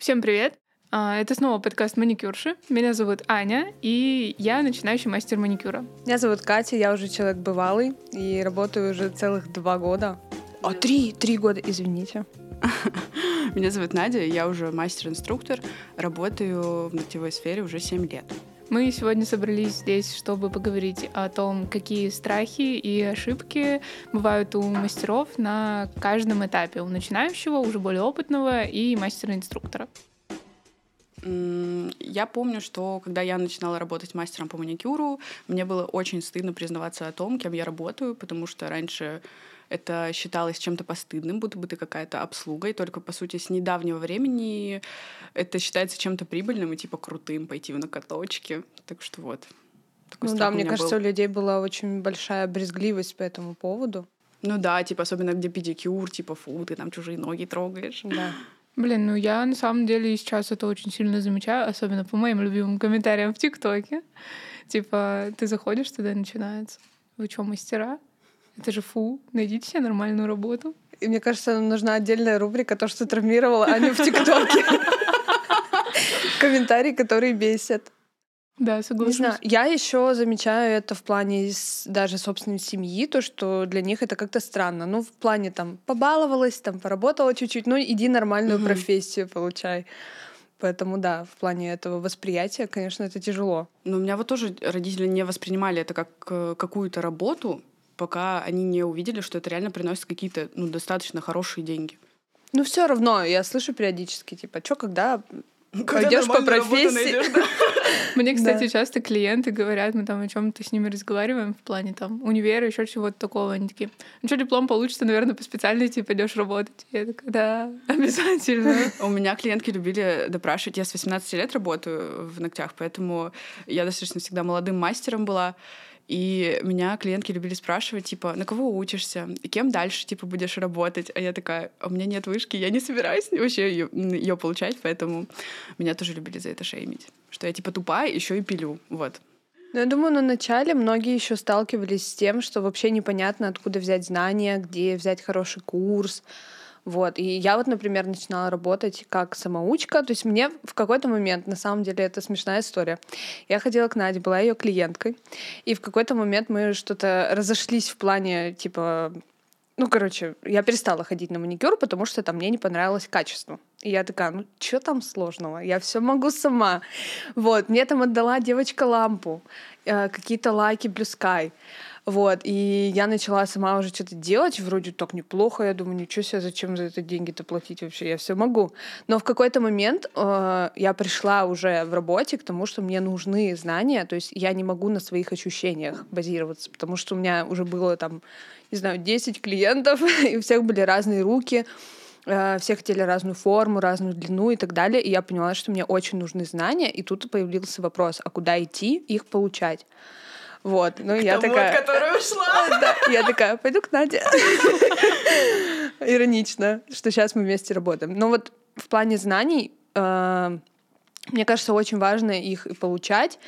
Всем привет! Это снова подкаст «Маникюрши». Меня зовут Аня, и я начинающий мастер маникюра. Меня зовут Катя, я уже человек бывалый, и работаю уже целых 2 года. Три года, извините. Меня зовут Надя, я уже мастер-инструктор, работаю в ногтевой сфере уже 7 лет. Мы сегодня собрались здесь, чтобы поговорить о том, какие страхи и ошибки бывают у мастеров на каждом этапе, у начинающего, уже более опытного и мастера-инструктора. Я помню, что когда я начинала работать мастером по маникюру, мне было очень стыдно признаваться о том, кем я работаю, потому что раньше это считалось чем-то постыдным, будто бы ты какая-то обслуга, и только, по сути, с недавнего времени это считается чем-то прибыльным и типа крутым пойти на каточки. Так что вот. Ну да, мне кажется, у людей была очень большая брезгливость по этому поводу. Ну да, типа особенно где педикюр, типа фу, ты там чужие ноги трогаешь. Да. Блин, ну я на самом деле сейчас это очень сильно замечаю, особенно по моим любимым комментариям в ТикТоке. Типа, ты заходишь, туда начинается. Вы чё, мастера? Это же фу, найдите себе нормальную работу. И мне кажется, нам нужна отдельная рубрика «То, что травмировала Аню в ТикТоке». Комментарии, которые бесят. Да, согласна. Не знаю, я еще замечаю это в плане даже собственной семьи, то, что для них это как-то странно. Ну, в плане там побаловалась, там поработала чуть-чуть, ну, иди нормальную профессию получай. Поэтому да, в плане этого восприятия, конечно, это тяжело. Но у меня вот тоже родители не воспринимали это как какую-то работу, пока они не увидели, что это реально приносит какие-то, ну, достаточно хорошие деньги. Ну, все равно, я слышу периодически, типа, что, когда... Пойдёшь по профессии. Мне, кстати, часто клиенты говорят, мы там о чем-то с ними разговариваем в плане там универа, еще чего-то такого. Они такие, ну что, диплом получится, наверное, по специальности пойдешь работать. Я такая, да, обязательно. У меня клиентки любили допрашивать. Я с 18 лет работаю в ногтях, поэтому я достаточно всегда молодым мастером была. И меня клиентки любили спрашивать, типа, на кого учишься, и кем дальше, типа, будешь работать? А я такая, у меня нет вышки, я не собираюсь вообще ее получать, поэтому меня тоже любили за это шеймить, что я, типа, тупая, еще и пилю, вот. Ну, я думаю, на начале многие еще сталкивались с тем, что вообще непонятно, откуда взять знания, где взять хороший курс, вот. И я вот, например, начинала работать как самоучка. То есть мне в какой-то момент, на самом деле, это смешная история. Я ходила к Наде, была ее клиенткой. И в какой-то момент мы что-то разошлись в плане, типа... Ну, короче, я перестала ходить на маникюр, потому что там мне не понравилось качество. И я такая, ну, что там сложного? Я все могу сама. Вот, мне там отдала девочка лампу, какие-то лаки Blue Sky. Вот, и я начала сама уже что-то делать, вроде так неплохо, я думаю, ничего себе, зачем за это деньги-то платить вообще, я все могу. Но в какой-то момент я пришла уже в работе к тому, что мне нужны знания, то есть я не могу на своих ощущениях базироваться, потому что у меня уже было там, не знаю, 10 клиентов, и у всех были разные руки, все хотели разную форму, разную длину и так далее, и я поняла, что мне очень нужны знания, и тут появился вопрос, а куда идти их получать? Вот, ну я такая... К тому, от которой ушла. Да, я такая, пойду к Наде. Иронично, что сейчас мы вместе работаем. Но вот в плане знаний, мне кажется, очень важно их и получать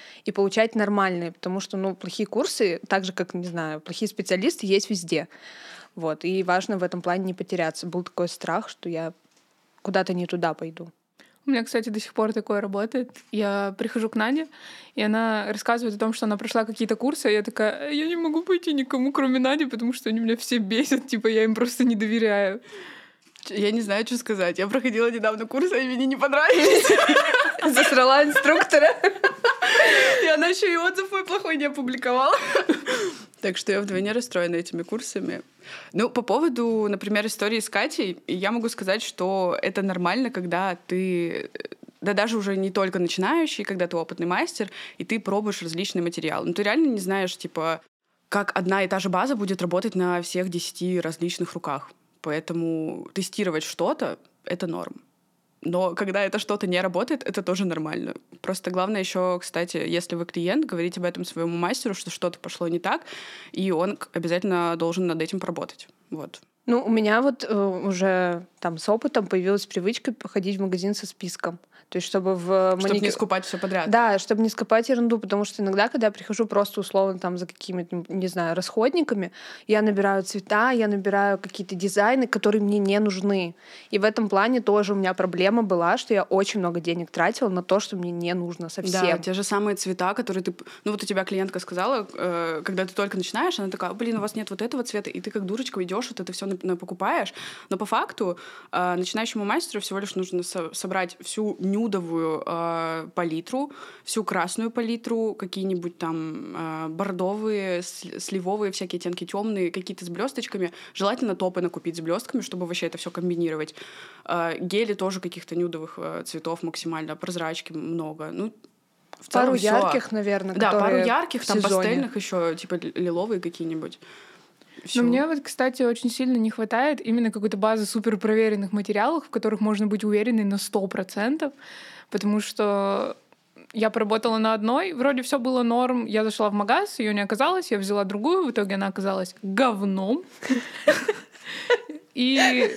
нормальные, потому что, ну, плохие курсы, так же, как, не знаю, плохие специалисты есть везде. Вот, и важно в этом плане не потеряться. Был такой страх, что я куда-то не туда пойду. У меня, кстати, до сих пор такое работает. Я прихожу к Наде, и она рассказывает о том, что она прошла какие-то курсы, а я такая, я не могу пойти никому, кроме Нади, потому что они меня все бесят, типа я им просто не доверяю. Я не знаю, что сказать. Я проходила недавно курсы, и мне не понравились. Засрала инструктора. И она еще и отзыв мой плохой не опубликовала. Так что я вдвойне расстроена этими курсами. Ну, по поводу, например, истории с Катей, я могу сказать, что это нормально, когда ты... Да даже уже не только начинающий, когда ты опытный мастер, и ты пробуешь различные материалы. Но ты реально не знаешь, типа, как одна и та же база будет работать на всех 10 различных руках. Поэтому тестировать что-то — это норм. Но когда это что-то не работает, это тоже нормально. Просто главное еще, кстати, если вы клиент, говорите об этом своему мастеру, что что-то пошло не так, и он обязательно должен над этим поработать. Вот. Ну, у меня вот уже там с опытом появилась привычка ходить в магазин со списком. То есть, чтобы не скупать все подряд. Да, чтобы не скупать ерунду, потому что иногда, когда я прихожу просто условно там за какими-то, не знаю, расходниками, я набираю цвета, я набираю какие-то дизайны, которые мне не нужны. И в этом плане тоже у меня проблема была, что я очень много денег тратила на то, что мне не нужно совсем. Да, те же самые цвета, которые ты... Ну вот у тебя клиентка сказала, когда ты только начинаешь, она такая, блин, у вас нет вот этого цвета, и ты как дурочка идёшь, вот это все покупаешь. Но по факту начинающему мастеру всего лишь нужно собрать всю нюдовую палитру, всю красную палитру, какие-нибудь там бордовые, сливовые, всякие оттенки темные, какие-то с блесточками. Желательно топы накупить с блестками, чтобы вообще это все комбинировать. Гели тоже каких-то нюдовых цветов максимально, прозрачки много. Ну, в целом пару ярких, наверное. Да, пару ярких, там пастельных еще, типа лиловые какие-нибудь. Но мне вот, кстати, очень сильно не хватает именно какой-то базы суперпроверенных материалов, в которых можно быть уверенной на 100%, потому что я поработала на одной, вроде все было норм, я зашла в магаз, ее не оказалось, я взяла другую, в итоге она оказалась говном. И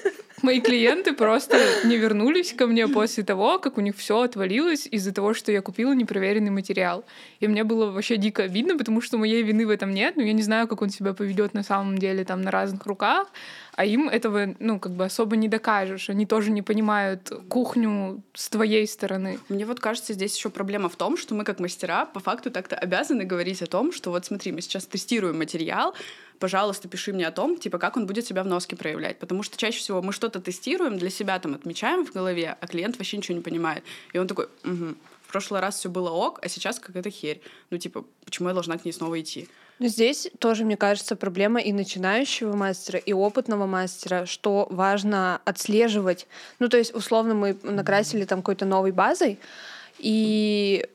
мои клиенты просто не вернулись ко мне после того, как у них все отвалилось из-за того, что я купила непроверенный материал. И мне было вообще дико обидно, потому что моей вины в этом нет, но я не знаю, как он себя поведет на самом деле там на разных руках, а им этого, ну, как бы особо не докажешь. Они тоже не понимают кухню с твоей стороны. Мне вот кажется, здесь еще проблема в том, что мы как мастера по факту так-то обязаны говорить о том, что вот смотри, мы сейчас тестируем материал, пожалуйста, пиши мне о том, типа, как он будет себя в носке проявлять. Потому что чаще всего мы что-то тестируем, для себя там отмечаем в голове, а клиент вообще ничего не понимает. И он такой, угу, в прошлый раз все было ок, а сейчас какая-то херь. Ну, типа, почему я должна к ней снова идти? Здесь тоже, мне кажется, проблема и начинающего мастера, и опытного мастера, что важно отслеживать. Ну, то есть, условно, мы накрасили там какой-то новой базой, и...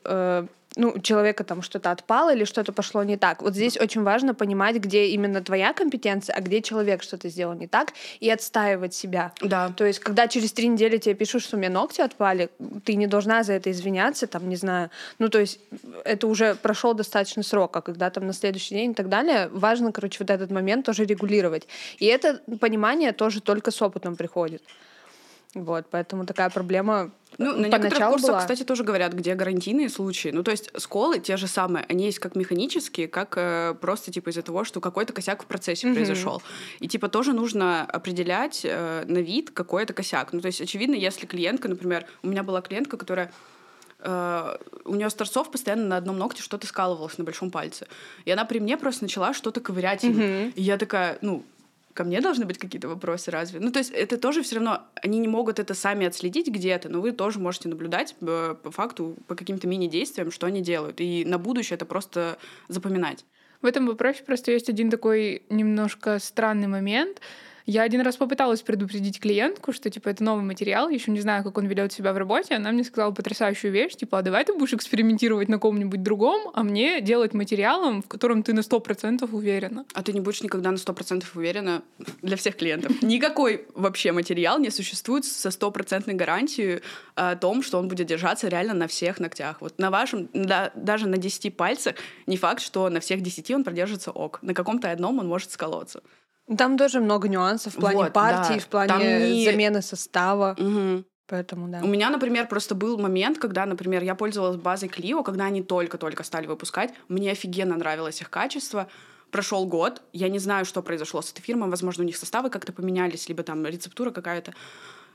ну, у человека там что-то отпало или что-то пошло не так. Вот здесь очень важно понимать, где именно твоя компетенция, а где человек что-то сделал не так, и отстаивать себя. Да. То есть, когда через 3 недели тебе пишут, что у меня ногти отпали, ты не должна за это извиняться, там, не знаю. Ну, то есть, это уже прошел достаточно срок, а когда там на следующий день и так далее, важно, короче, вот этот момент тоже регулировать. И это понимание тоже только с опытом приходит. Вот, поэтому такая проблема... Ну, на некоторых курсах, кстати, тоже говорят, где гарантийные случаи. Ну, то есть сколы те же самые, они есть как механические, как просто типа из-за того, что какой-то косяк в процессе произошел. И типа тоже нужно определять на вид, какой это косяк. Ну, то есть очевидно, если клиентка, например, у меня была клиентка, которая... у нее с торцов постоянно на одном ногте что-то скалывалось на большом пальце. И она при мне просто начала что-то ковырять. И я такая, ну... ко мне должны быть какие-то вопросы, разве? Ну, то есть это тоже все равно, они не могут это сами отследить где-то, но вы тоже можете наблюдать по факту, по каким-то мини-действиям, что они делают, и на будущее это просто запоминать. В этом вопросе просто есть один такой немножко странный момент. Я один раз попыталась предупредить клиентку, что, типа, это новый материал, еще не знаю, как он ведет себя в работе. Она мне сказала потрясающую вещь, типа, а давай ты будешь экспериментировать на ком-нибудь другом, а мне делать материалом, в котором ты на 100% уверена. А ты не будешь никогда на 100% уверена для всех клиентов. Никакой вообще материал не существует со 100% гарантией о том, что он будет держаться реально на всех ногтях. Вот на вашем, даже на 10 пальцах, не факт, что на всех 10 он продержится ок. На каком-то одном он может сколоться. Там тоже много нюансов в плане вот, партии, да. В плане замены состава. Угу. Поэтому, да. У меня, например, просто был момент, когда, например, я пользовалась базой Клио, когда они только-только стали выпускать. Мне офигенно нравилось их качество. Прошел год, я не знаю, что произошло с этой фирмой. Возможно, у них составы как-то поменялись, либо там рецептура какая-то.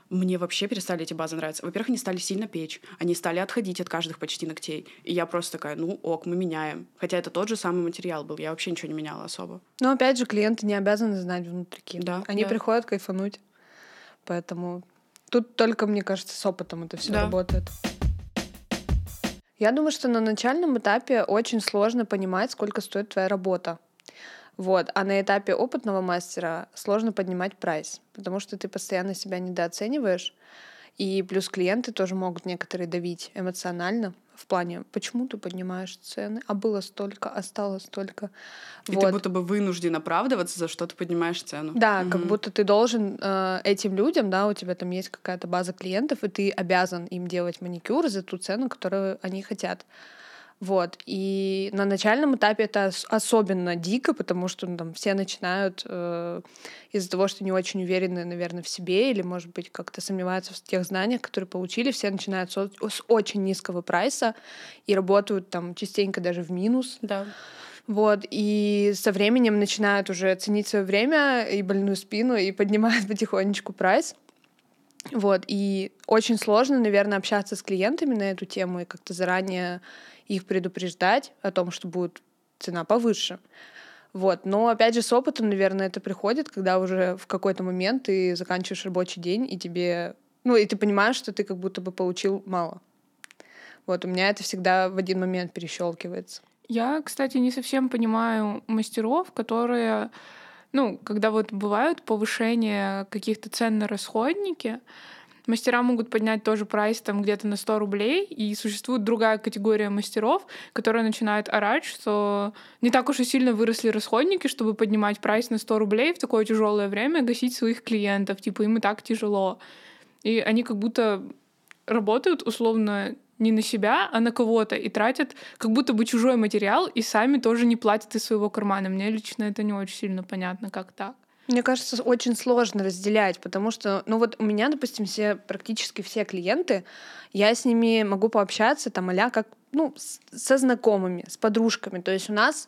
Мне вообще перестали эти базы нравиться. Во-первых, они стали сильно печь, они стали отходить от каждых почти ногтей. И я просто такая, ну ок, мы меняем. Хотя это тот же самый материал был, я вообще ничего не меняла особо. Но опять же, клиенты не обязаны знать внутрики. Да, они приходят кайфануть. Поэтому тут только, мне кажется, с опытом это все работает. Я думаю, что на начальном этапе очень сложно понимать, сколько стоит твоя работа. Вот. А на этапе опытного мастера сложно поднимать прайс, потому что ты постоянно себя недооцениваешь, и плюс клиенты тоже могут некоторые давить эмоционально в плане «почему ты поднимаешь цены? А было столько, а стало столько». И вот. Ты будто бы вынужден оправдываться, за что ты поднимаешь цену. Да, как будто ты должен этим людям, да, у тебя там есть какая-то база клиентов, и ты обязан им делать маникюр за ту цену, которую они хотят. Вот. И на начальном этапе это особенно дико, потому что ну, там все начинают из-за того, что не очень уверены, наверное, в себе или, может быть, как-то сомневаются в тех знаниях, которые получили, все начинают с очень низкого прайса и работают там частенько даже в минус. Да. Вот, и со временем начинают уже ценить свое время и больную спину, и поднимают потихонечку прайс. Вот, и очень сложно, наверное, общаться с клиентами на эту тему и как-то заранее их предупреждать о том, что будет цена повыше. Вот, но опять же с опытом, наверное, это приходит, когда уже в какой-то момент ты заканчиваешь рабочий день, и тебе, ну, и ты понимаешь, что ты как будто бы получил мало. Вот, у меня это всегда в один момент перещелкивается. Я, кстати, не совсем понимаю мастеров, которые, ну, когда вот бывают повышения каких-то цен на расходники, мастера могут поднять тоже прайс там где-то на 100 рублей, и существует другая категория мастеров, которые начинают орать, что не так уж и сильно выросли расходники, чтобы поднимать прайс на 100 рублей в такое тяжелое время, гасить своих клиентов, типа им и так тяжело. И они как будто работают условно не на себя, а на кого-то, и тратят как будто бы чужой материал, и сами тоже не платят из своего кармана. Мне лично это не очень сильно понятно, как так. Мне кажется, очень сложно разделять, потому что, ну вот у меня, допустим, все, практически все клиенты, я с ними могу пообщаться там а-ля как, ну, со знакомыми, с подружками. То есть у нас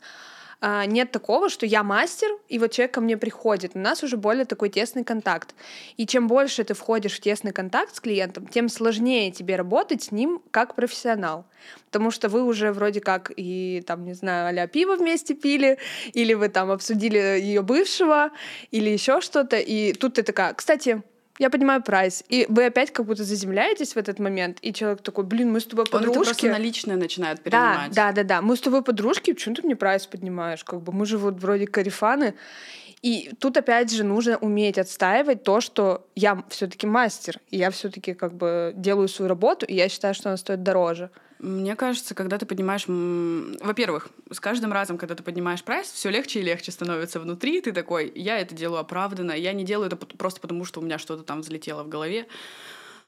нет такого, что я мастер, и вот человек ко мне приходит. У нас уже более такой тесный контакт. И чем больше ты входишь в тесный контакт с клиентом, тем сложнее тебе работать с ним как профессионал. Потому что вы уже вроде как и, там, не знаю, а-ля пиво вместе пили, или вы там обсудили ее бывшего, или еще что-то. И тут ты такая, кстати, я поднимаю прайс. И вы опять как будто заземляетесь в этот момент, и человек такой, блин, мы с тобой подружки. Он это просто наличные начинает перенимать. Да. Мы с тобой подружки, почему ты мне прайс поднимаешь? Как бы мы же вот вроде корифаны. И тут опять же нужно уметь отстаивать то, что я все-таки мастер, и я все-таки как бы делаю свою работу, и я считаю, что она стоит дороже. Мне кажется, когда ты поднимаешь... Во-первых, с каждым разом, когда ты поднимаешь прайс, все легче и легче становится внутри. Ты такой, я это делаю оправданно, я не делаю это просто потому, что у меня что-то там взлетело в голове.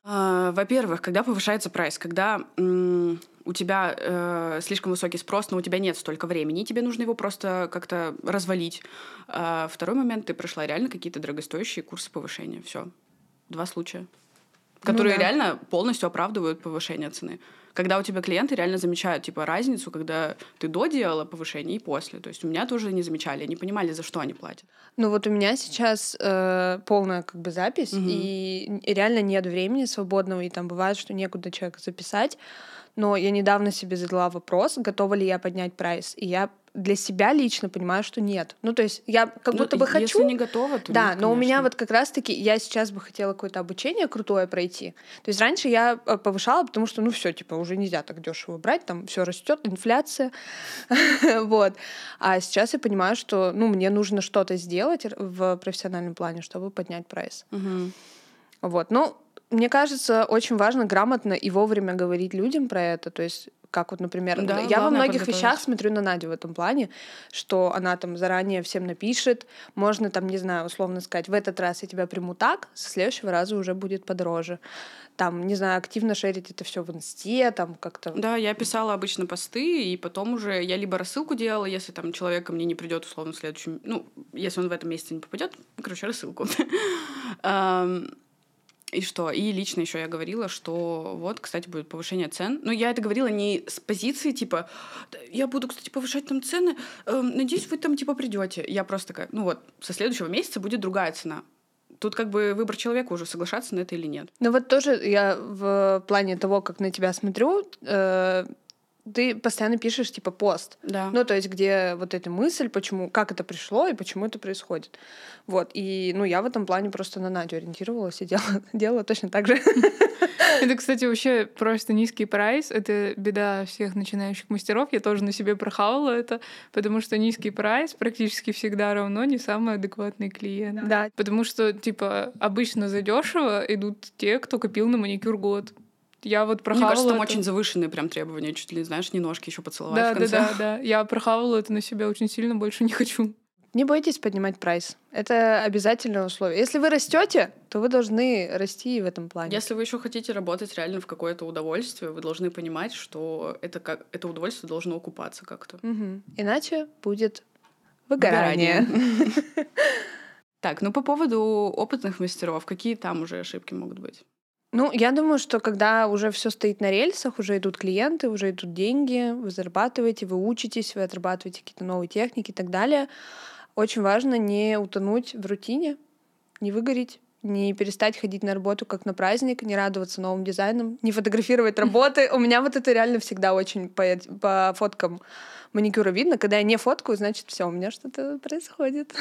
Во-первых, когда повышается прайс, когда у тебя слишком высокий спрос, но у тебя нет столько времени, и тебе нужно его просто как-то развалить. Второй момент, ты прошла реально какие-то дорогостоящие курсы повышения. Все, 2 случая, которые реально полностью оправдывают повышение цены. Когда у тебя клиенты реально замечают типа разницу, когда ты до делала повышение и после. То есть у меня тоже не замечали, не понимали, за что они платят. Ну вот у меня сейчас полная как бы запись, и реально нет времени свободного, и там бывает, что некуда человека записать. Но я недавно себе задала вопрос, готова ли я поднять прайс. И я для себя лично понимаю, что нет. Ну, то есть я как будто бы хочу... Если не готова, то да, нет, но у меня вот как раз-таки... Я сейчас бы хотела какое-то обучение крутое пройти. То есть раньше я повышала, потому что, ну, все, типа, уже нельзя так дешево брать, там все растет, инфляция. Вот. А сейчас я понимаю, что, ну, мне нужно что-то сделать в профессиональном плане, чтобы поднять прайс. Вот. Ну, мне кажется, очень важно грамотно и вовремя говорить людям про это. То есть, как вот, например, да, я во многих вещах смотрю на Надю в этом плане, что она там заранее всем напишет. Можно там, не знаю, условно сказать, в этот раз я тебя приму так, со следующего раза уже будет подороже. Там, не знаю, активно шерить это все в инсте, там как-то... Да, я писала обычно посты, и потом уже я либо рассылку делала, если там человек ко мне не придет, условно, в следующем... Ну, если он в этом месяце не попадет, короче, рассылку. И что? И лично еще я говорила, что вот, кстати, будет повышение цен. Но я это говорила не с позиции, типа, я буду, кстати, повышать там цены, надеюсь, вы там, типа, придете. Я просто такая, ну вот, со следующего месяца будет другая цена. Тут как бы выбор человека уже, соглашаться на это или нет. Ну вот тоже я в плане того, как на тебя смотрю... Ты постоянно пишешь, типа, пост. Да. Ну, то есть, где вот эта мысль, почему, как это пришло и почему это происходит. Вот. И, ну, я в этом плане просто на Надю ориентировалась и делала точно так же. Это, кстати, вообще просто низкий прайс. Это беда всех начинающих мастеров. Я тоже на себе прохавала это, потому что низкий прайс практически всегда равно не самый адекватный клиент. Да. Потому что, типа, обычно задешево идут те, кто копил на маникюр год. Я вот прохавала. Мне кажется, там это очень завышенные прям требования. Чуть ли, знаешь, не ножки еще поцеловать в конце. Да. Я прохавала это на себя очень сильно, больше не хочу. Не бойтесь поднимать прайс. Это обязательное условие. Если вы растете, то вы должны расти и в этом плане. Если вы еще хотите работать реально в какое-то удовольствие, вы должны понимать, что это удовольствие должно окупаться как-то. Угу. Иначе будет выгорание. Так, ну по поводу опытных мастеров, какие там уже ошибки могут быть? Ну, я думаю, что когда уже все стоит на рельсах, уже идут клиенты, уже идут деньги, вы зарабатываете, вы учитесь, вы отрабатываете какие-то новые техники и так далее. Очень важно не утонуть в рутине, не выгореть, не перестать ходить на работу как на праздник, не радоваться новым дизайнам, не фотографировать работы. У меня вот это реально всегда очень по фоткам маникюра видно. Когда я не фоткаю, значит, все, у меня что-то происходит.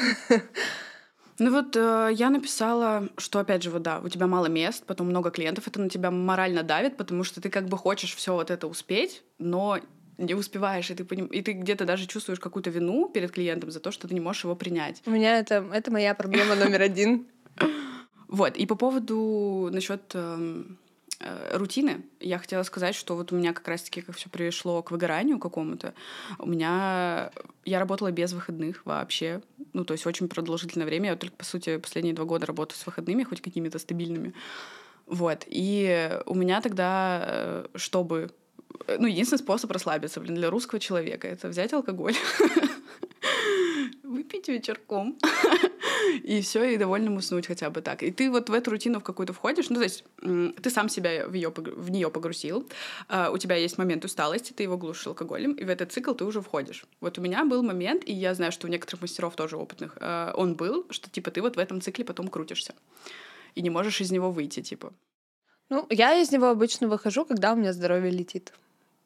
Ну вот я написала, что, опять же, вот да, у тебя мало мест, потом много клиентов, это на тебя морально давит, потому что ты как бы хочешь все вот это успеть, но не успеваешь, и ты где-то даже чувствуешь какую-то вину перед клиентом за то, что ты не можешь его принять. У меня это моя проблема номер 1. Вот, и по поводу насчет рутины, я хотела сказать, что вот у меня как раз-таки как все пришло к выгоранию какому-то. Я работала без выходных вообще, ну, то есть очень продолжительное время. Я только, по сути, последние 2 года работаю с выходными, хоть какими-то стабильными. Вот, и у меня тогда, чтобы... Ну, единственный способ расслабиться, для русского человека — это взять алкоголь, выпить вечерком, и все, и довольным уснуть хотя бы так. И ты вот в эту рутину в какую-то входишь, ну, то есть ты сам себя в нее погрузил, у тебя есть момент усталости, ты его глушишь алкоголем, и в этот цикл ты уже входишь. Вот у меня был момент, и я знаю, что у некоторых мастеров тоже опытных он был, что, типа, ты вот в этом цикле потом крутишься, и не можешь из него выйти, типа. Ну, я из него обычно выхожу, когда у меня здоровье летит.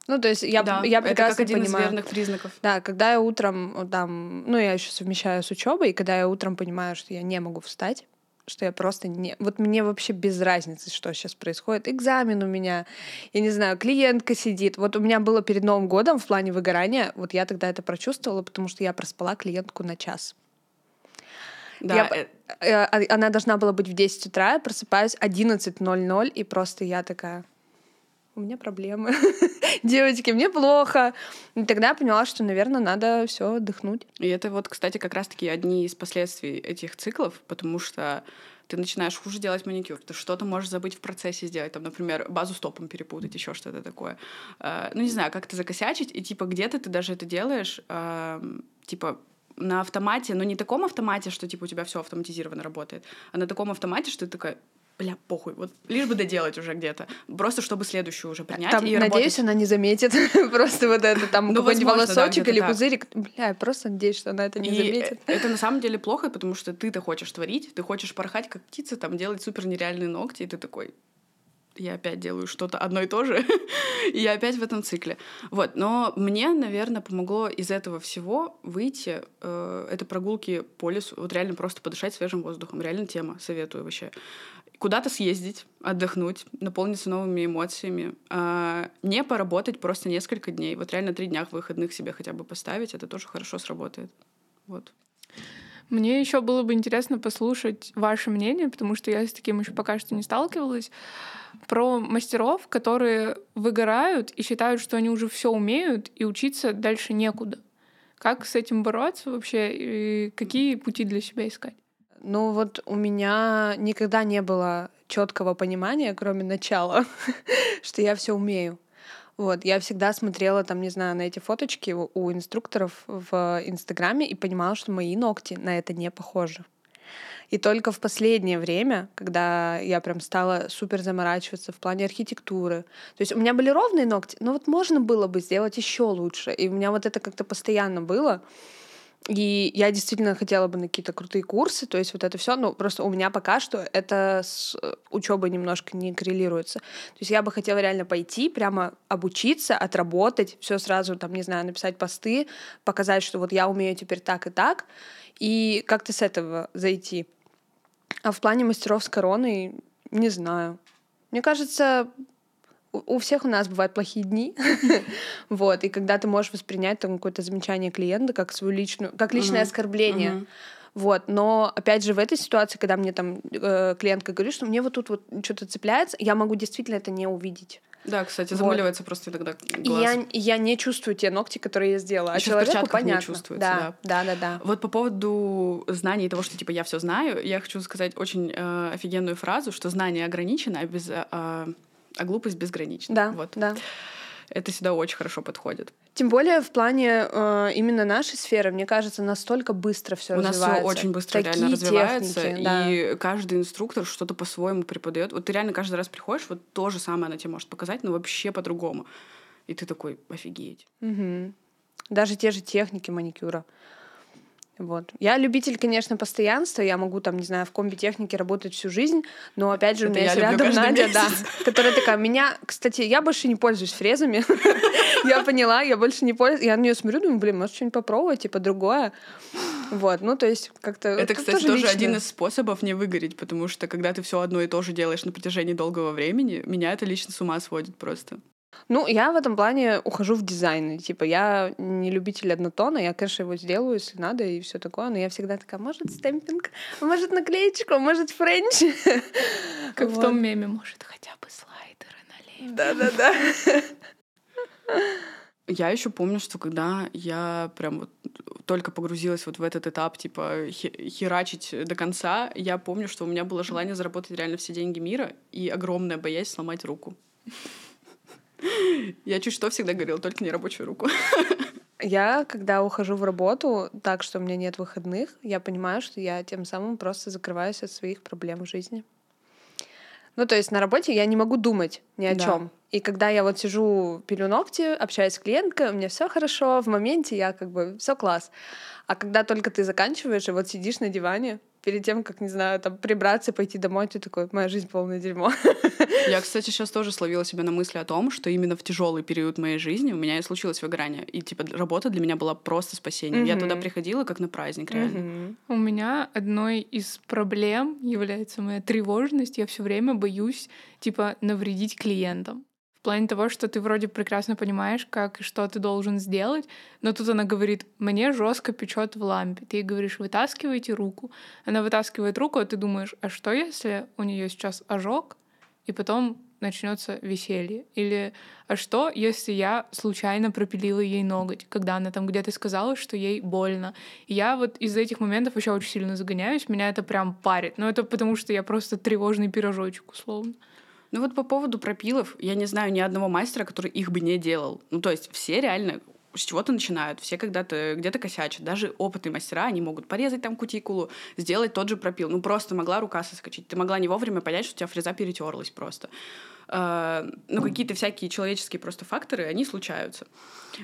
Ну, то есть я прекрасно понимаю. Это как один из верных признаков. Да, когда я утром, я еще совмещаю с учебой, и когда я утром понимаю, что я не могу встать, что я просто не... Вот мне вообще без разницы, что сейчас происходит. Экзамен у меня, я не знаю, клиентка сидит. Вот у меня было перед Новым годом в плане выгорания, вот я тогда это прочувствовала, потому что я проспала клиентку на час. Да, она должна была быть в 10 утра, я просыпаюсь 11:00, и просто я такая... У меня проблемы. Девочки, мне плохо. И тогда я поняла, что, наверное, надо все отдохнуть. И это вот, кстати, как раз-таки одни из последствий этих циклов, потому что ты начинаешь хуже делать маникюр, ты что-то можешь забыть в процессе сделать, там, например, базу с топом перепутать, еще что-то такое. Ну, не знаю, как-то закосячить, и, типа, где-то ты даже это делаешь, типа, на автомате, но не таком автомате, что, типа, у тебя все автоматизированно работает, а на таком автомате, что ты такая... Бля, похуй, вот лишь бы доделать уже где-то. Просто чтобы следующую уже принять там, и надеюсь, работать. Она не заметит просто вот это там какой-нибудь волосочек или пузырик. Бля, я просто надеюсь, что она это не заметит. Это на самом деле плохо, потому что ты-то хочешь творить, ты хочешь порхать как птица, там делать супер нереальные ногти, и ты такой... Я опять делаю что-то одно и то же, и я опять в этом цикле. Вот, но мне, наверное, помогло из этого всего выйти. Это прогулки по лесу, вот реально просто подышать свежим воздухом. Реально тема, советую вообще. Куда-то съездить, отдохнуть, наполниться новыми эмоциями. Не поработать просто несколько дней. Вот реально 3 дня выходных себе хотя бы поставить, это тоже хорошо сработает. Вот. Мне еще было бы интересно послушать ваше мнение, потому что я с таким еще пока что не сталкивалась, про мастеров, которые выгорают и считают, что они уже все умеют, и учиться дальше некуда. Как с этим бороться вообще, и какие пути для себя искать? Ну вот у меня никогда не было четкого понимания, кроме начала, что я все умею. Вот, я всегда смотрела, там, не знаю, на эти фоточки у инструкторов в Инстаграме и понимала, что мои ногти на это не похожи. И только в последнее время, когда я прям стала супер заморачиваться в плане архитектуры, то есть у меня были ровные ногти, но вот можно было бы сделать еще лучше. И у меня вот это как-то постоянно было. И я действительно хотела бы на какие-то крутые курсы, то есть вот это все, ну просто у меня пока что это с учебой немножко не коррелируется. То есть я бы хотела реально пойти, прямо обучиться, отработать, все сразу, там, не знаю, написать посты, показать, что вот я умею теперь так, и как-то с этого зайти. А в плане мастеров с короной не знаю. Мне кажется... У всех у нас бывают плохие дни, вот, и когда ты можешь воспринять там какое-то замечание клиента как свою личную, как личное оскорбление, вот, но опять же в этой ситуации, когда мне там клиентка говорит, что мне вот тут вот что-то цепляется, я могу действительно это не увидеть. Да, кстати, замыливается просто иногда глаз. Я не чувствую те ногти, которые я сделала. А человеку понятно. Не чувствуется, да. Вот по поводу знаний и того, что типа я все знаю, я хочу сказать очень офигенную фразу, что знание ограничено, а глупость безгранична. Да, вот. Да. Это сюда очень хорошо подходит. Тем более в плане именно нашей сферы, мне кажется, настолько быстро все развивается. У нас все очень быстро реально развивается, техники, и каждый инструктор что-то по-своему преподает. Вот ты реально каждый раз приходишь, вот то же самое она тебе может показать, но вообще по-другому. И ты такой, офигеть. Угу. Даже те же техники маникюра. Вот. Я любитель, конечно, постоянства. Я могу, там, не знаю, в комби-технике работать всю жизнь, но, опять же, у меня есть рядом Надя, которая такая, меня... Кстати, я больше не пользуюсь фрезами. Я поняла, я больше не пользуюсь. Я на нее смотрю, думаю, блин, может, что-нибудь попробовать, типа, другое. Вот, ну, то есть, как-то... Это, кстати, тоже один из способов не выгореть, потому что, когда ты все одно и то же делаешь на протяжении долгого времени, меня это лично с ума сводит просто. Ну, я в этом плане ухожу в дизайн. Типа, я не любитель однотона, я, конечно, его сделаю, если надо, и все такое. Но я всегда такая, может, стемпинг, может, наклеечку, может, френч. Как вот в том меме, может, хотя бы слайдеры налей. Да-да-да. Я еще помню, что когда я прям вот только погрузилась вот в этот этап, типа, херачить до конца, я помню, что у меня было желание заработать реально все деньги мира и огромная боязнь сломать руку. Я чуть что всегда говорила, только не рабочую руку. Я, когда ухожу в работу так, что у меня нет выходных, я понимаю, что я тем самым просто закрываюсь от своих проблем в жизни. Ну, то есть на работе я не могу думать ни о чем. И когда я вот сижу, пилю ногти, общаюсь с клиенткой, у меня все хорошо, в моменте я как бы все класс. А когда только ты заканчиваешь и вот сидишь на диване, перед тем, как, не знаю, там, прибраться, пойти домой, ты такой, моя жизнь полное дерьмо. Я, кстати, сейчас тоже словила себя на мысли о том, что именно в тяжелый период моей жизни у меня и случилось выгорание. И, типа, работа для меня была просто спасением. Я туда приходила как на праздник, реально. У меня одной из проблем является моя тревожность. Я все время боюсь, типа, навредить клиентам. В плане того, что ты вроде прекрасно понимаешь, как и что ты должен сделать, но тут она говорит, мне жестко печет в лампе. Ты ей говоришь, вытаскивайте руку. Она вытаскивает руку, а ты думаешь, а что если у нее сейчас ожог, и потом начнется веселье? Или а что, если я случайно пропилила ей ноготь, когда она там где-то сказала, что ей больно? И я вот из-за этих моментов вообще очень сильно загоняюсь, меня это прям парит. Но это потому, что я просто тревожный пирожочек, условно. Ну вот по поводу пропилов, я не знаю ни одного мастера, который их бы не делал. Ну то есть все реально с чего-то начинают, все когда-то где-то косячат. Даже опытные мастера, они могут порезать там кутикулу, сделать тот же пропил. Ну просто могла рука соскочить, ты могла не вовремя понять, что у тебя фреза перетерлась просто. Ну какие-то всякие человеческие просто факторы, они случаются.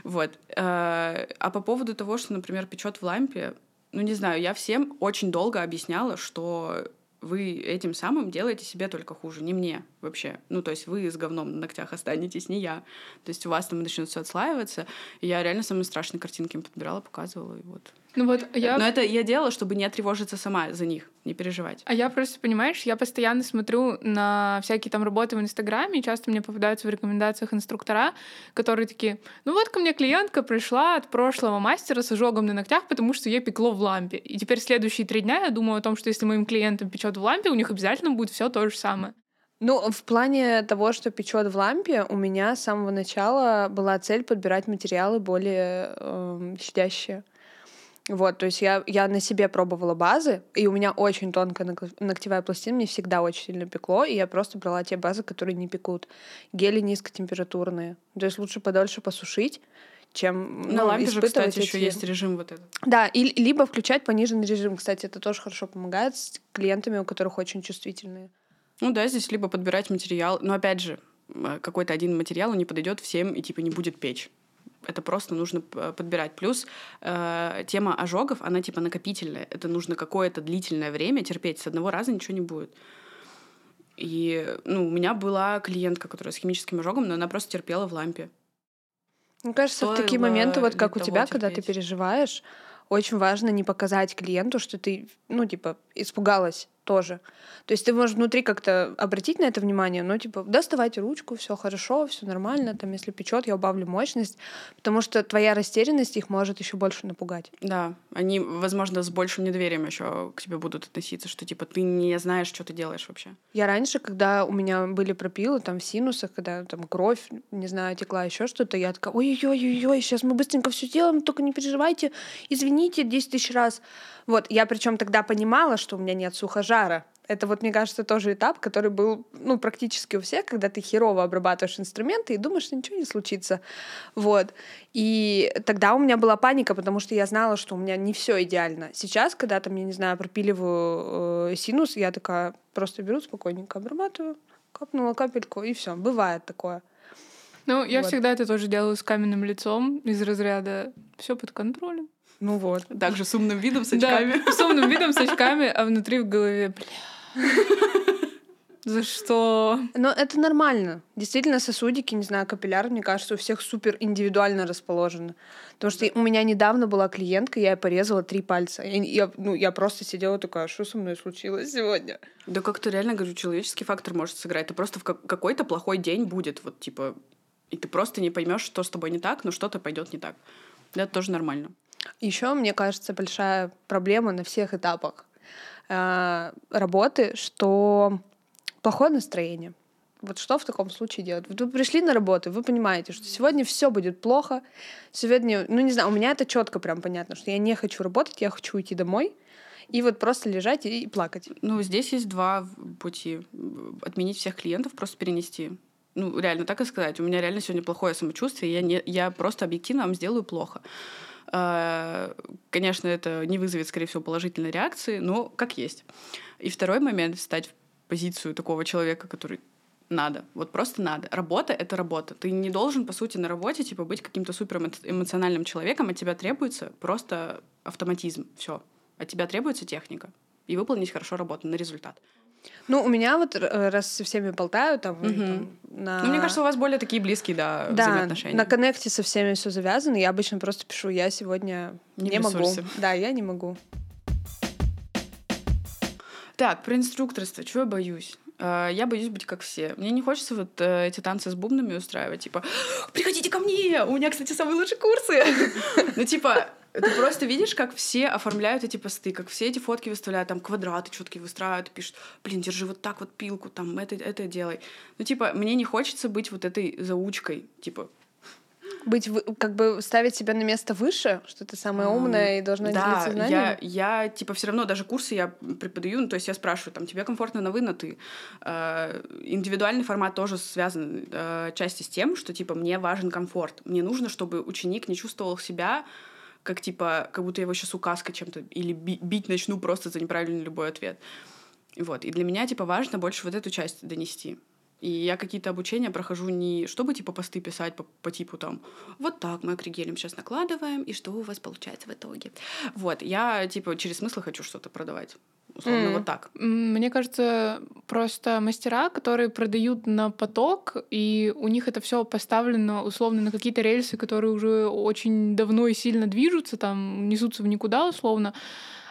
Вот. А по поводу того, что, например, печет в лампе, ну не знаю, я всем очень долго объясняла, что... вы этим самым делаете себе только хуже, не мне вообще. Ну, то есть вы с говном на ногтях останетесь, не я. То есть у вас там начнет все отслаиваться. И я реально самые страшные картинки им подбирала, показывала, и вот. Ну, вот я... Но это я делала, чтобы не тревожиться сама за них, не переживать. А я просто, понимаешь, я постоянно смотрю на всякие там работы в Инстаграме, и часто мне попадаются в рекомендациях инструктора, которые такие, ну вот ко мне клиентка пришла от прошлого мастера с ожогом на ногтях, потому что ей пекло в лампе. И теперь следующие 3 дня я думаю о том, что если моим клиентам печет в лампе, у них обязательно будет все то же самое. Ну, в плане того, что печет в лампе, у меня с самого начала была цель подбирать материалы более щадящие. Вот, то есть я на себе пробовала базы, и у меня очень тонкая ногтевая пластина, мне всегда очень сильно пекло, и я просто брала те базы, которые не пекут. Гели низкотемпературные. То есть лучше подольше посушить, чем испытывать. На лампе же, кстати, еще есть режим вот этот. Да, и, либо включать пониженный режим. Кстати, это тоже хорошо помогает с клиентами, у которых очень чувствительные. Ну да, здесь либо подбирать материал, но опять же, какой-то один материал не подойдет всем и типа не будет печь. Это просто нужно подбирать. Плюс тема ожогов, она типа накопительная. Это нужно какое-то длительное время терпеть. С одного раза ничего не будет. И ну, у меня была клиентка, которая с химическим ожогом, но она просто терпела в лампе. Мне кажется, стоило в такие моменты, вот как у тебя, терпеть. Когда ты переживаешь, очень важно не показать клиенту, что ты, ну, типа, испугалась. тоже. То есть ты можешь внутри как-то обратить на это внимание, но типа доставайте ручку, все хорошо, все нормально, там если печет, я убавлю мощность, потому что твоя растерянность их может еще больше напугать. Да, они, возможно, с большим недоверием еще к тебе будут относиться, что типа ты не знаешь, что ты делаешь вообще. Я раньше, когда у меня были пропилы там в синусах, когда там кровь, не знаю, текла, еще что-то, я такая, ой-ой-ой, сейчас мы быстренько все делаем, только не переживайте, извините 10 тысяч раз. Вот, я причем тогда понимала, что у меня нет сухожара. Это вот, мне кажется, тоже этап, который был, ну, практически у всех, когда ты херово обрабатываешь инструменты и думаешь, что ничего не случится. Вот. И тогда у меня была паника, потому что я знала, что у меня не все идеально. Сейчас, когда там, я не знаю, пропиливаю синус, я такая просто беру спокойненько, обрабатываю, капнула капельку, и все. Бывает такое. Ну, я вот всегда это тоже делаю с каменным лицом, из разряда все под контролем. Ну вот. Также с умным видом, с очками. Да, с умным видом, с очками, а внутри в голове, бля. За что? Но это нормально. Действительно, сосудики, не знаю, капилляры, мне кажется, у всех супер индивидуально расположены. Потому что у меня недавно была клиентка, я ей порезала 3 пальца. Я просто сидела такая, что со мной случилось сегодня? Да как-то реально, говорю, человеческий фактор может сыграть. Это просто в какой-то плохой день будет, вот типа... И ты просто не поймешь, что с тобой не так, но что-то пойдет не так. Это тоже нормально. Еще, мне кажется, большая проблема на всех этапах работы, что плохое настроение. Вот что в таком случае делать? Вот вы пришли на работу, вы понимаете, что сегодня все будет плохо. Сегодня, ну не знаю, у меня это четко прям понятно, что я не хочу работать, я хочу уйти домой и вот просто лежать и плакать. Ну, здесь есть 2 пути. Отменить всех клиентов, просто перенести. Ну, реально так и сказать. У меня реально сегодня плохое самочувствие, я просто объективно вам сделаю плохо. Конечно, это не вызовет, скорее всего, положительной реакции, но как есть. И второй момент — встать в позицию такого человека, который надо. Вот просто надо. Работа — это работа. Ты не должен, по сути, на работе типа быть каким-то суперэмоциональным человеком. От тебя требуется просто автоматизм. Все. От тебя требуется техника. И выполнить хорошо работу на результат. Ну, у меня вот, раз со всеми болтаю, там... Ну, мне кажется, у вас более такие близкие, да, взаимоотношения. Да, на коннекте со всеми все завязано. Я обычно просто пишу, я сегодня не могу. Да, я не могу. Так, про инструкторство. Чего я боюсь? Я боюсь быть как все. Мне не хочется вот эти танцы с бубнами устраивать. Типа, приходите ко мне! У меня, кстати, самые лучшие курсы! Ну, типа... Ты просто видишь, как все оформляют эти посты, как все эти фотки выставляют, там квадраты четкие выстраивают, пишут, блин, держи вот так вот пилку, там это делай. Ну, типа, мне не хочется быть вот этой заучкой, типа. Быть, как бы, ставить себя на место выше, что ты самая умная и должна делиться знаниями? Да, я, типа, все равно даже курсы я преподаю, ну, то есть я спрашиваю, там, тебе комфортно на вы, на ты. Индивидуальный формат тоже связан части с тем, что, типа, мне важен комфорт. Мне нужно, чтобы ученик не чувствовал себя... как типа, как будто я его сейчас указкой чем-то или бить начну просто за неправильный любой ответ. Вот. И для меня, типа, важно больше вот эту часть донести. И я какие-то обучения прохожу не чтобы, типа, посты писать по типу, там, вот так мы акригелем сейчас накладываем, и что у вас получается в итоге. Вот. Я, типа, через смысл хочу что-то продавать. Условно, вот так. Мне кажется, просто мастера, которые продают на поток, и у них это все поставлено условно на какие-то рельсы, которые уже очень давно и сильно движутся, там несутся в никуда условно,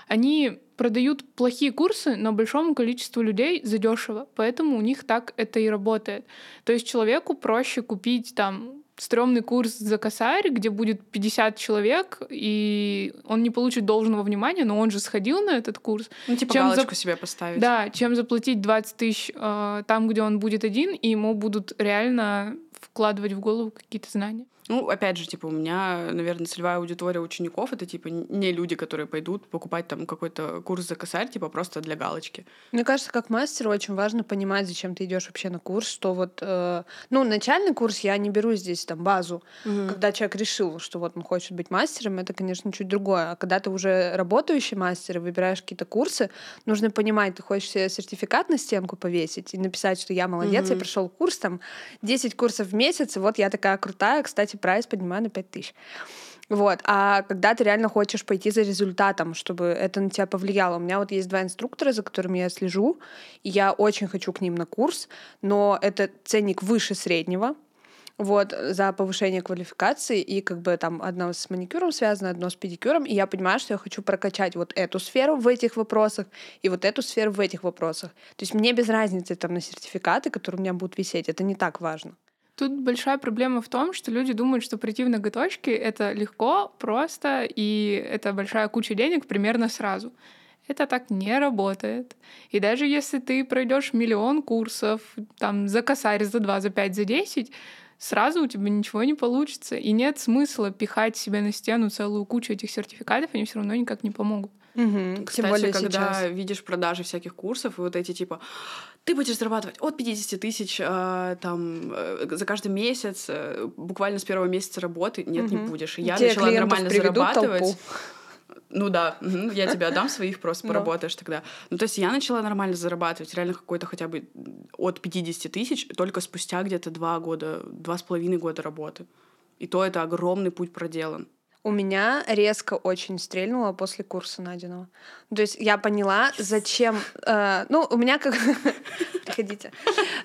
они продают плохие курсы, но большому количеству людей задешево. Поэтому у них так это и работает. То есть человеку проще купить там стрёмный курс за косарь, где будет 50 человек, и он не получит должного внимания, но он же сходил на этот курс. Ну, типа галочку себе поставить. Да, чем заплатить 20 тысяч там, где он будет один, и ему будут реально вкладывать в голову какие-то знания. Ну, опять же, типа, у меня, наверное, целевая аудитория учеников — это, типа, не люди, которые пойдут покупать там какой-то курс за косарь, типа, просто для галочки. Мне кажется, как мастеру очень важно понимать, зачем ты идешь вообще на курс, что вот... начальный курс я не беру здесь, там, базу. Когда человек решил, что вот он хочет быть мастером, это, конечно, чуть другое. А когда ты уже работающий мастер и выбираешь какие-то курсы, нужно понимать, ты хочешь себе сертификат на стенку повесить и написать, что я молодец, я пришел курс, там, 10 курсов в месяц, и вот я такая крутая, кстати, прайс поднимаю на 5000. Вот. А когда ты реально хочешь пойти за результатом, чтобы это на тебя повлияло. У меня вот есть 2 инструктора, за которыми я слежу, и я очень хочу к ним на курс, но это ценник выше среднего. вот, за повышение квалификации, и как бы там одно с маникюром связано, одно с педикюром, и я понимаю, что я хочу прокачать вот эту сферу в этих вопросах и вот эту сферу в этих вопросах. То есть мне без разницы там на сертификаты, которые у меня будут висеть, это не так важно. Тут большая проблема в том, что люди думают, что прийти в ноготочки — это легко, просто, и это большая куча денег примерно сразу. Это так не работает. И даже если ты пройдешь 1 миллион курсов, там, за косарь, за 2, за 5, за 10, сразу у тебя ничего не получится. И нет смысла пихать себе на стену целую кучу этих сертификатов, они все равно никак не помогут. Угу. Кстати, тем более когда сейчас видишь продажи всяких курсов, и вот эти типа ты будешь зарабатывать от 50 тысяч там, за каждый месяц, буквально с первого месяца работы, нет, не будешь. И я начала нормально зарабатывать. Толпу. Ну да, я тебе отдам своих, просто поработаешь тогда. Ну то есть я начала нормально зарабатывать, реально какой-то хотя бы от 50 тысяч, только спустя где-то 2 года, 2,5 года работы. И то это огромный путь проделан. У меня резко очень стрельнуло после курса найденного. То есть я поняла, зачем... ну, у меня как... Приходите.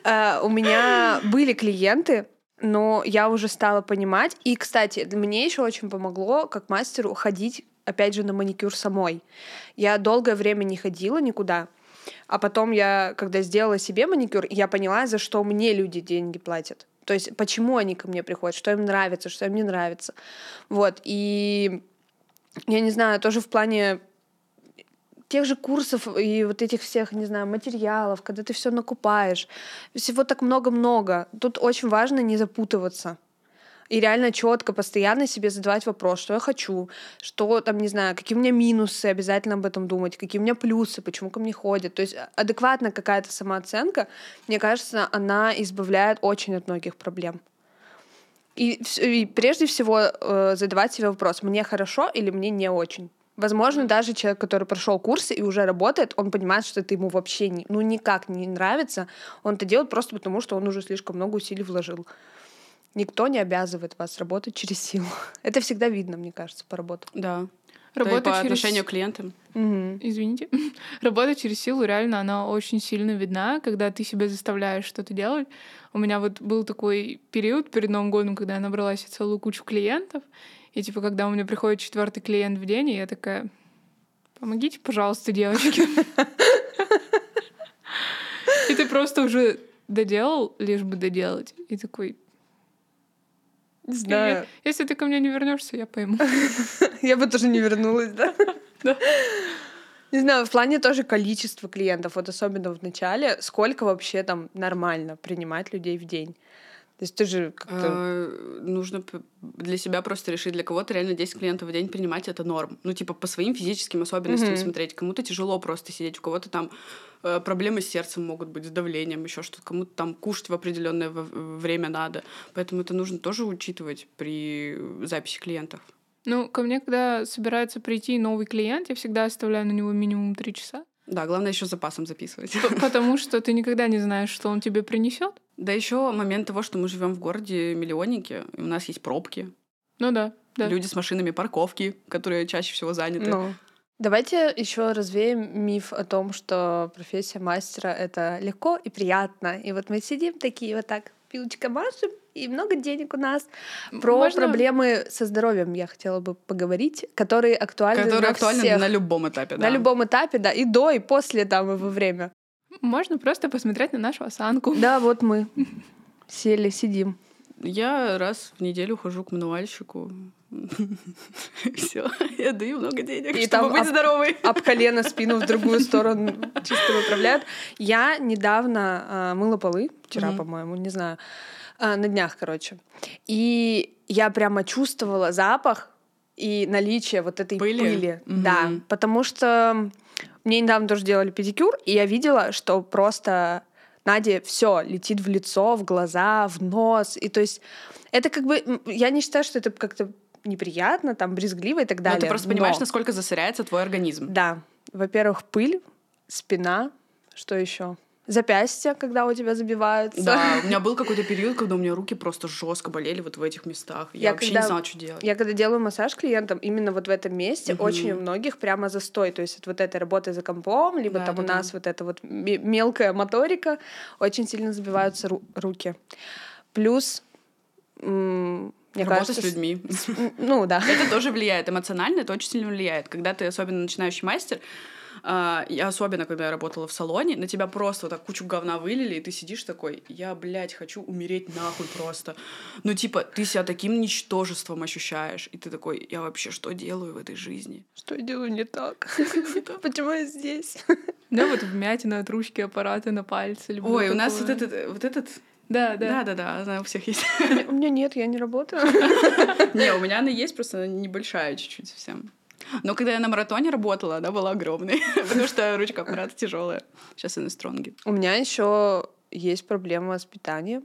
У меня были клиенты, но я уже стала понимать. И, кстати, мне еще очень помогло как мастеру ходить, опять же, на маникюр самой. Я долгое время не ходила никуда. А потом я, когда сделала себе маникюр, я поняла, за что мне люди деньги платят. То есть почему они ко мне приходят, что им нравится, что им не нравится. Вот, и я не знаю, тоже в плане тех же курсов и вот этих всех, не знаю, материалов, когда ты все накупаешь, всего так много-много. Тут очень важно не запутываться. И реально четко, постоянно себе задавать вопрос, что я хочу, что там, не знаю, какие у меня минусы, обязательно об этом думать, какие у меня плюсы, почему ко мне ходят. То есть адекватная какая-то самооценка, мне кажется, она избавляет очень от многих проблем. И прежде всего задавать себе вопрос, мне хорошо или мне не очень. Возможно, даже человек, который прошел курсы и уже работает, он понимает, что это ему вообще ну, никак не нравится. Он это делает просто потому, что он уже слишком много усилий вложил. Никто не обязывает вас работать через силу. Это всегда видно, мне кажется, по работе. Да. Работа по отношению к клиентам. Угу. Извините. Работа через силу, реально, она очень сильно видна, когда ты себя заставляешь что-то делать. У меня вот был такой период перед Новым годом, когда я набралась целую кучу клиентов. И типа, когда у меня приходит 4-й клиент в день, и я такая: помогите, пожалуйста, девочки. И ты просто уже доделал, лишь бы доделать. И такой... Да. Если ты ко мне не вернешься, я пойму. Я бы тоже не вернулась, да? Да. Не знаю, в плане тоже количества клиентов, вот особенно в начале, сколько вообще там нормально принимать людей в день? То есть ты же как-то... Нужно для себя просто решить, для кого-то реально 10 клиентов в день принимать — это норм. Ну, типа, по своим физическим особенностям смотреть. Кому-то тяжело просто сидеть, у кого-то там проблемы с сердцем могут быть, с давлением, еще что-то. Кому-то там кушать в определенное время надо. Поэтому это нужно тоже учитывать при записи клиентов. Ну, ко мне, когда собирается прийти новый клиент, я всегда оставляю на него минимум 3 часа. Да, главное еще с запасом записывать. Потому что ты никогда не знаешь, что он тебе принесет. Да еще момент того, что мы живем в городе миллионники, и у нас есть пробки. Ну да, да. Люди с машинами, парковки, которые чаще всего заняты. Ну. Давайте еще развеем миф о том, что профессия мастера — это легко и приятно. И вот мы сидим такие вот так, пилочка машем, и много денег у нас. Про проблемы со здоровьем я хотела бы поговорить, которые актуальны для всех. Которые актуальны на любом этапе, да. На любом этапе, да, и до, и после, там, и во время. Можно просто посмотреть на нашу осанку. Да, вот мы сели, сидим. Я раз в неделю хожу к мануальщику. Все, я даю много денег, чтобы быть здоровой. Об колено спину в другую сторону чисто выправляют. Я недавно мыла полы, вчера, по-моему, не знаю, на днях, короче. И я прямо чувствовала запах и наличие вот этой пыли. Да, потому что... Мне недавно тоже делали педикюр, и я видела, что просто Наде все летит в лицо, в глаза, в нос. И то есть это как бы... Я не считаю, что это как-то неприятно, там, брезгливо и так далее. Но ты просто понимаешь, насколько засоряется твой организм. Да. Во-первых, пыль, спина, что еще? Запястья, когда у тебя забиваются. Да, у меня был какой-то период, когда у меня руки просто жестко болели вот в этих местах. Я вообще не знала, что делать. Я когда делаю массаж клиентам, именно вот в этом месте очень у многих прямо застой. То есть вот этой работы за компом, либо да, там у нас вот эта вот мелкая моторика, очень сильно забиваются руки. Плюс Мне работа кажется, с людьми. Ну, да. Это тоже влияет эмоционально, это очень сильно влияет. Когда ты особенно начинающий мастер, я особенно, когда я работала в салоне, на тебя просто вот так кучу говна вылили, и ты сидишь такой, я, блядь, хочу умереть нахуй просто. Ну, типа, ты себя таким ничтожеством ощущаешь, и ты такой, я вообще что делаю в этой жизни? Что я делаю не так? Почему я здесь? Да, вот вмятина от ручки аппарата на пальце. Ой, у нас вот этот... Да, она у всех есть. У меня нет, я не работаю. Не, у меня она есть, просто она небольшая чуть-чуть совсем. Но когда я на маратоне работала, она была огромной, потому что ручка аппарата тяжелая. Сейчас она стронги. У меня еще есть проблема с питанием.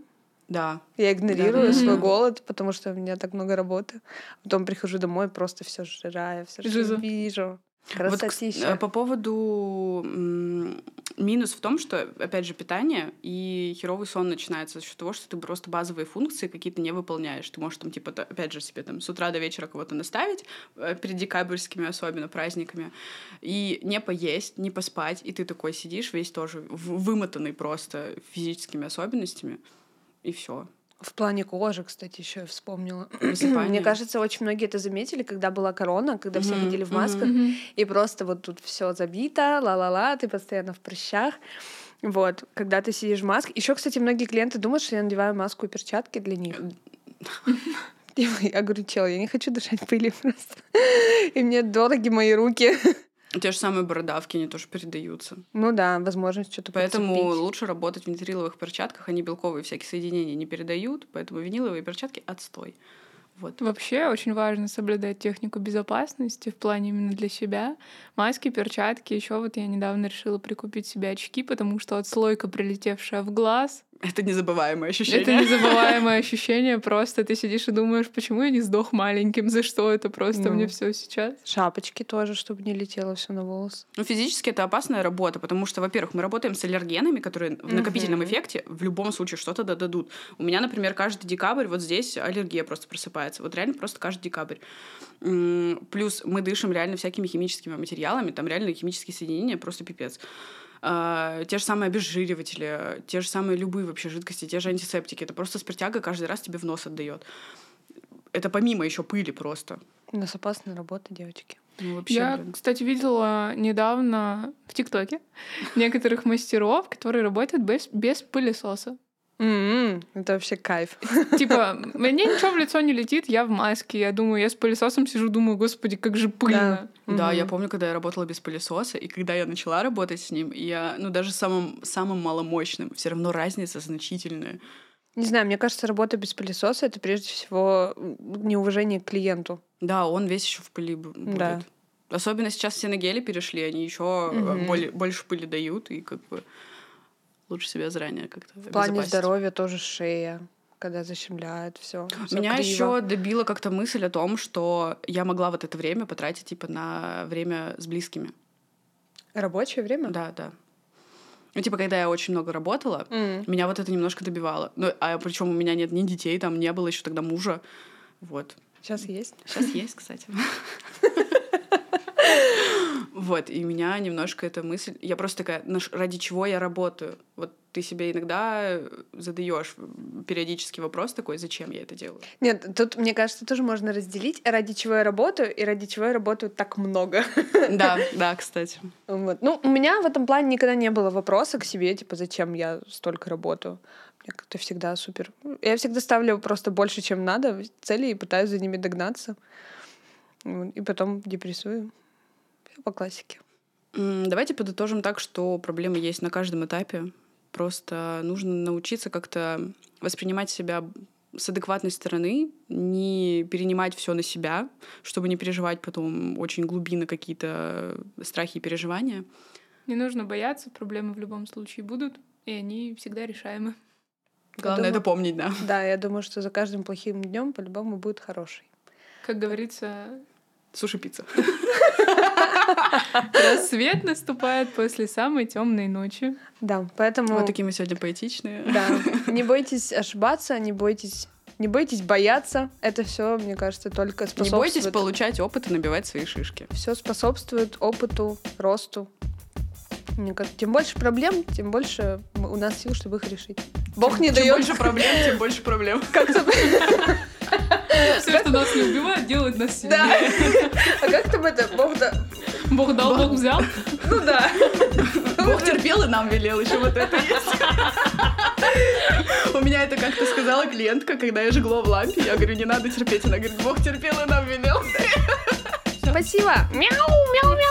Да. Я игнорирую свой голод, потому что у меня так много работы. Потом прихожу домой, просто все жираю, все что вижу. Красотища. Вот, по поводу минус в том, что, опять же, питание и херовый сон начинается за счет того, что ты просто базовые функции какие-то не выполняешь. Ты можешь там, типа, опять же, себе там с утра до вечера кого-то наставить, перед декабрьскими особенно праздниками, и не поесть, не поспать, и ты такой сидишь весь тоже вымотанный просто физическими особенностями, и все. В плане кожи, кстати, еще я вспомнила. Мне кажется, очень многие это заметили, когда была корона, когда все ходили в масках, и просто вот тут все забито, ла-ла-ла, ты постоянно в прыщах. Вот, когда ты сидишь в маске. Еще, кстати, многие клиенты думают, что я надеваю маску и перчатки для них. Я говорю, чел, я не хочу дышать пылью просто. И мне дороги мои руки. Те же самые бородавки, они тоже передаются. Ну да, возможность что-то поэтому подцепить. Поэтому лучше работать в виниловых перчатках, они белковые всякие соединения не передают, поэтому виниловые перчатки отстой. Вот. Вообще очень важно соблюдать технику безопасности в плане именно для себя. Маски, перчатки. Еще вот я недавно решила прикупить себе очки, потому что отслойка, прилетевшая в глаз... Это незабываемое ощущение. Это незабываемое ощущение. Просто ты сидишь и думаешь, почему я не сдох маленьким, за что это просто мне все сейчас. Шапочки тоже, чтобы не летело все на волосы. Ну, физически это опасная работа, потому что, во-первых, мы работаем с аллергенами, которые в накопительном эффекте в любом случае что-то дадут. У меня, например, каждый декабрь вот здесь аллергия просто просыпается. Вот реально просто каждый декабрь. Плюс мы дышим реально всякими химическими материалами, там реально химические соединения, просто пипец. Те же самые обезжириватели, те же самые любые вообще жидкости, те же антисептики. Это просто спиртяга каждый раз тебе в нос отдает. Это помимо еще пыли просто. У нас опасная работа, девочки. Ну, вообще, кстати, видела недавно в ТикТоке некоторых мастеров, которые работают без пылесоса. Это вообще кайф. Типа, мне ничего в лицо не летит, я в маске. Я думаю, я с пылесосом сижу, думаю, господи, как же пыльно. Да, я помню, когда я работала без пылесоса, и когда я начала работать с ним, я, даже самым маломощным, все равно разница значительная. Не знаю, мне кажется, работа без пылесоса — это прежде всего неуважение к клиенту. Да, он весь еще в пыли будет. Да. Особенно сейчас все на гели перешли, они еще больше пыли дают, и как бы... Лучше себя заранее как-то обезопасить. В плане здоровья тоже шея, когда защемляет все. Меня еще добила как-то мысль о том, что я могла вот это время потратить типа на время с близкими. Рабочее время? Да. Ну, типа, когда я очень много работала, меня вот это немножко добивало. Ну, а причем у меня нет ни детей, там не было еще тогда мужа. Вот. Сейчас есть. Сейчас есть, кстати. Вот, и меня немножко эта мысль... Я просто такая, ради чего я работаю? Вот ты себе иногда задаешь периодически вопрос такой, зачем я это делаю? Нет, тут, мне кажется, тоже можно разделить, ради чего я работаю и ради чего я работаю так много. Да, кстати. Вот. Ну, у меня в этом плане никогда не было вопроса к себе, типа, зачем я столько работаю? Мне как-то всегда супер... Я всегда ставлю просто больше, чем надо, цели, и пытаюсь за ними догнаться. И потом депрессую. По классике. Давайте подытожим так, что проблемы есть на каждом этапе. Просто нужно научиться как-то воспринимать себя с адекватной стороны, не перенимать все на себя, чтобы не переживать потом очень глубинно какие-то страхи и переживания. Не нужно бояться, проблемы в любом случае будут, и они всегда решаемы. Главное это помнить, да. Да, я думаю, что за каждым плохим днем по-любому будет хороший. Как говорится... Суши-пицца. Рассвет наступает после самой темной ночи. Да, поэтому... Вот такие мы сегодня поэтичные. Да. Не бойтесь ошибаться, не бойтесь бояться. Это все, мне кажется, только способствует... Не бойтесь получать опыт и набивать свои шишки. Все способствует опыту, росту. Мне кажется, тем больше проблем, тем больше у нас сил, чтобы их решить. Бог не дает. Чем больше проблем, тем больше проблем. Как-то... Все, что нас не убивает, делает нас сильнее. А как там это? Бог дал, Бог взял? Ну да. Бог терпел и нам велел, еще вот это есть. У меня это как-то сказала клиентка, когда я жгла в лампе. Я говорю, не надо терпеть. Она говорит, Бог терпел и нам велел. Спасибо. Мяу, мяу, мяу.